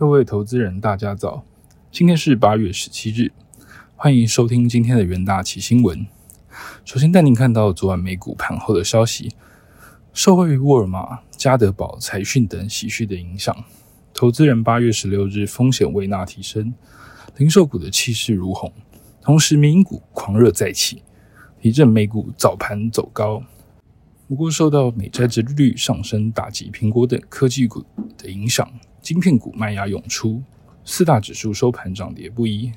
各位投资人大家早，今天是8月17日，欢迎收听今天的元大期新闻。首先带您看到昨晚美股盘后的消息，受惠于沃尔玛、家得宝、财讯等喜讯的影响，投资人8月16日风险胃纳提升，零售股的气势如虹，同时民营股狂热再起，提振美股早盘走高。不过受到美债殖利率上升打击苹果等科技股的影响，晶片股卖压涌出，四大指数收盘涨跌不一。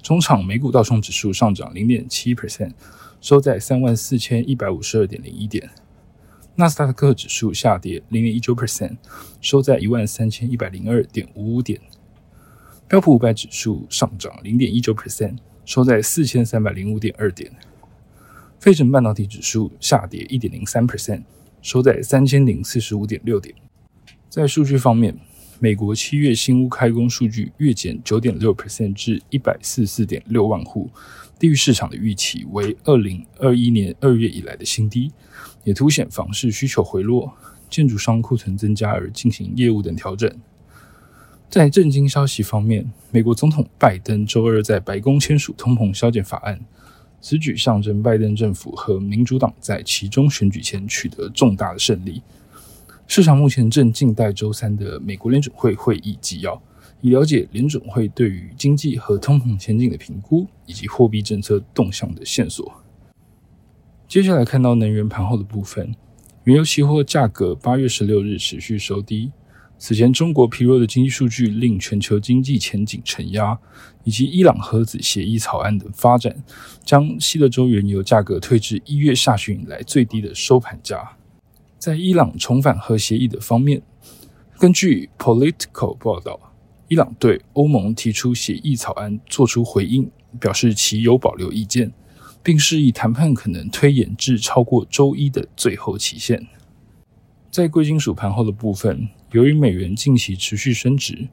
中场美股道琼指数上涨 0.7%， 收在 34,152.01 点。纳斯达克指数下跌 0.19%， 收在 13,102.55 点。标普500指数上涨 0.19%， 收在 4,305.2 点。费城半导体指数下跌 1.03%， 收在 3045.6 点。在数据方面，美国7月新屋开工数据月减 9.6% 至 144.6 万户，低于市场的预期，为2021年2月以来的新低，也凸显房市需求回落，建筑商库存增加而进行业务等调整。在政经消息方面，美国总统拜登周二在白宫签署通膨削减法案，此举象征拜登政府和民主党在期中选举前取得重大的胜利。市场目前正静待周三的美国联准会会议纪要，以了解联准会对于经济和通膨前景的评估，以及货币政策动向的线索。接下来看到能源盘后的部分，原油期货价格8月16日持续收低。此前中国疲弱的经济数据令全球经济前景承压，以及伊朗核子协议草案等发展，将西德州原油价格推至1月下旬以来最低的收盘价。在伊朗重返核协议的方面，根据 Politico 报道，伊朗对欧盟提出协议草案作出回应，表示其有保留意见，并示意谈判可能推延至超过周一的最后期限。在贵金属盘后的部分，由于美元近期持续升值，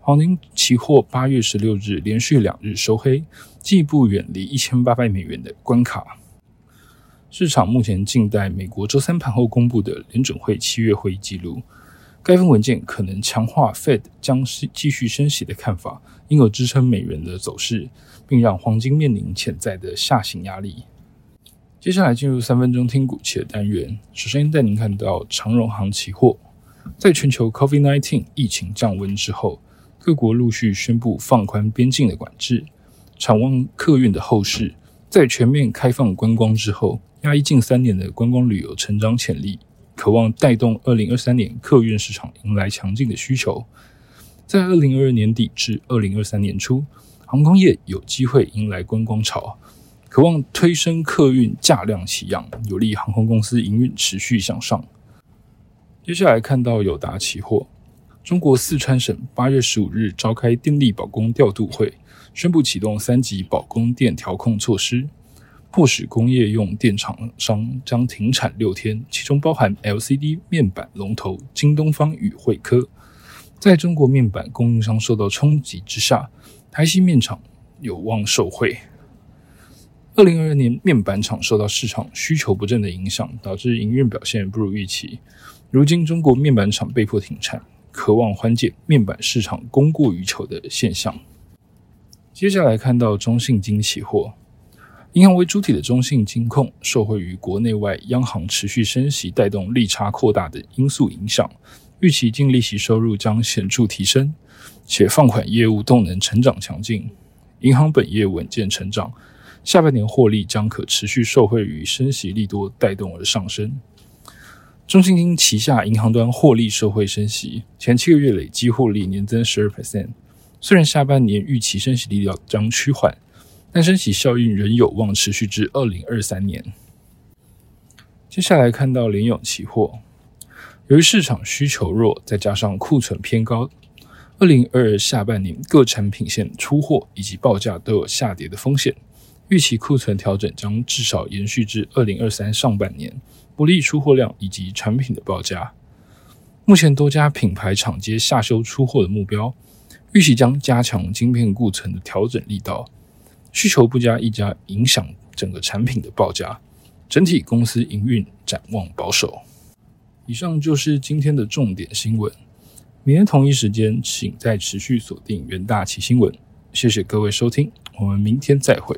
黄金期货8月16日连续两日收黑，进一步远离1800美元的关卡。市场目前静待美国周三盘后公布的联准会7月会议记录，该份文件可能强化 Fed 将继续升息的看法，因而支撑美元的走势，并让黄金面临潜在的下行压力。接下来进入3分钟听股期的单元，首先带您看到长荣航期货。在全球 COVID-19 疫情降温之后，各国陆续宣布放宽边境的管制，展望客运的后市，在全面开放观光之后，压抑近3年的观光旅游成长潜力，渴望带动2023年客运市场迎来强劲的需求。在2022年底至2023年初，航空业有机会迎来观光潮，渴望推升客运价量齐扬，有利航空公司营运持续向上。接下来看到友达期货，中国四川省8月15日召开电力保供调度会，宣布启动3级保供电调控措施，迫使工业用电厂商将停产6天，其中包含 LCD 面板龙头京东方与惠科。在中国面板供应商受到冲击之下，台系面厂有望受惠。2022年面板厂受到市场需求不振的影响，导致营运表现不如预期。如今中国面板厂被迫停产，渴望缓解面板市场供过于求的现象。接下来看到中信金期货，银行为主体的中信金控受惠于国内外央行持续升息带动利差扩大的因素影响，预期净利息收入将显著提升，且放款业务动能成长强劲，银行本业稳健成长，下半年获利将可持续受惠于升息利多带动而上升。中信金旗下银行端获利受惠升息，前7个月累计获利年增 12%， 虽然下半年预期升息力道将趋缓，但升息效应仍有望持续至2023年。接下来看到联咏期货，由于市场需求弱，再加上库存偏高，2022下半年各产品线出货以及报价都有下跌的风险，预期库存调整将至少延续至2023上半年，不利出货量以及产品的报价。目前多家品牌厂皆下修出货的目标，预期将加强晶片库存的调整力道，需求不佳亦将影响整个产品的报价，整体公司营运展望保守。以上就是今天的重点新闻。明天同一时间请再持续锁定元大奇新闻。谢谢各位收听，我们明天再会。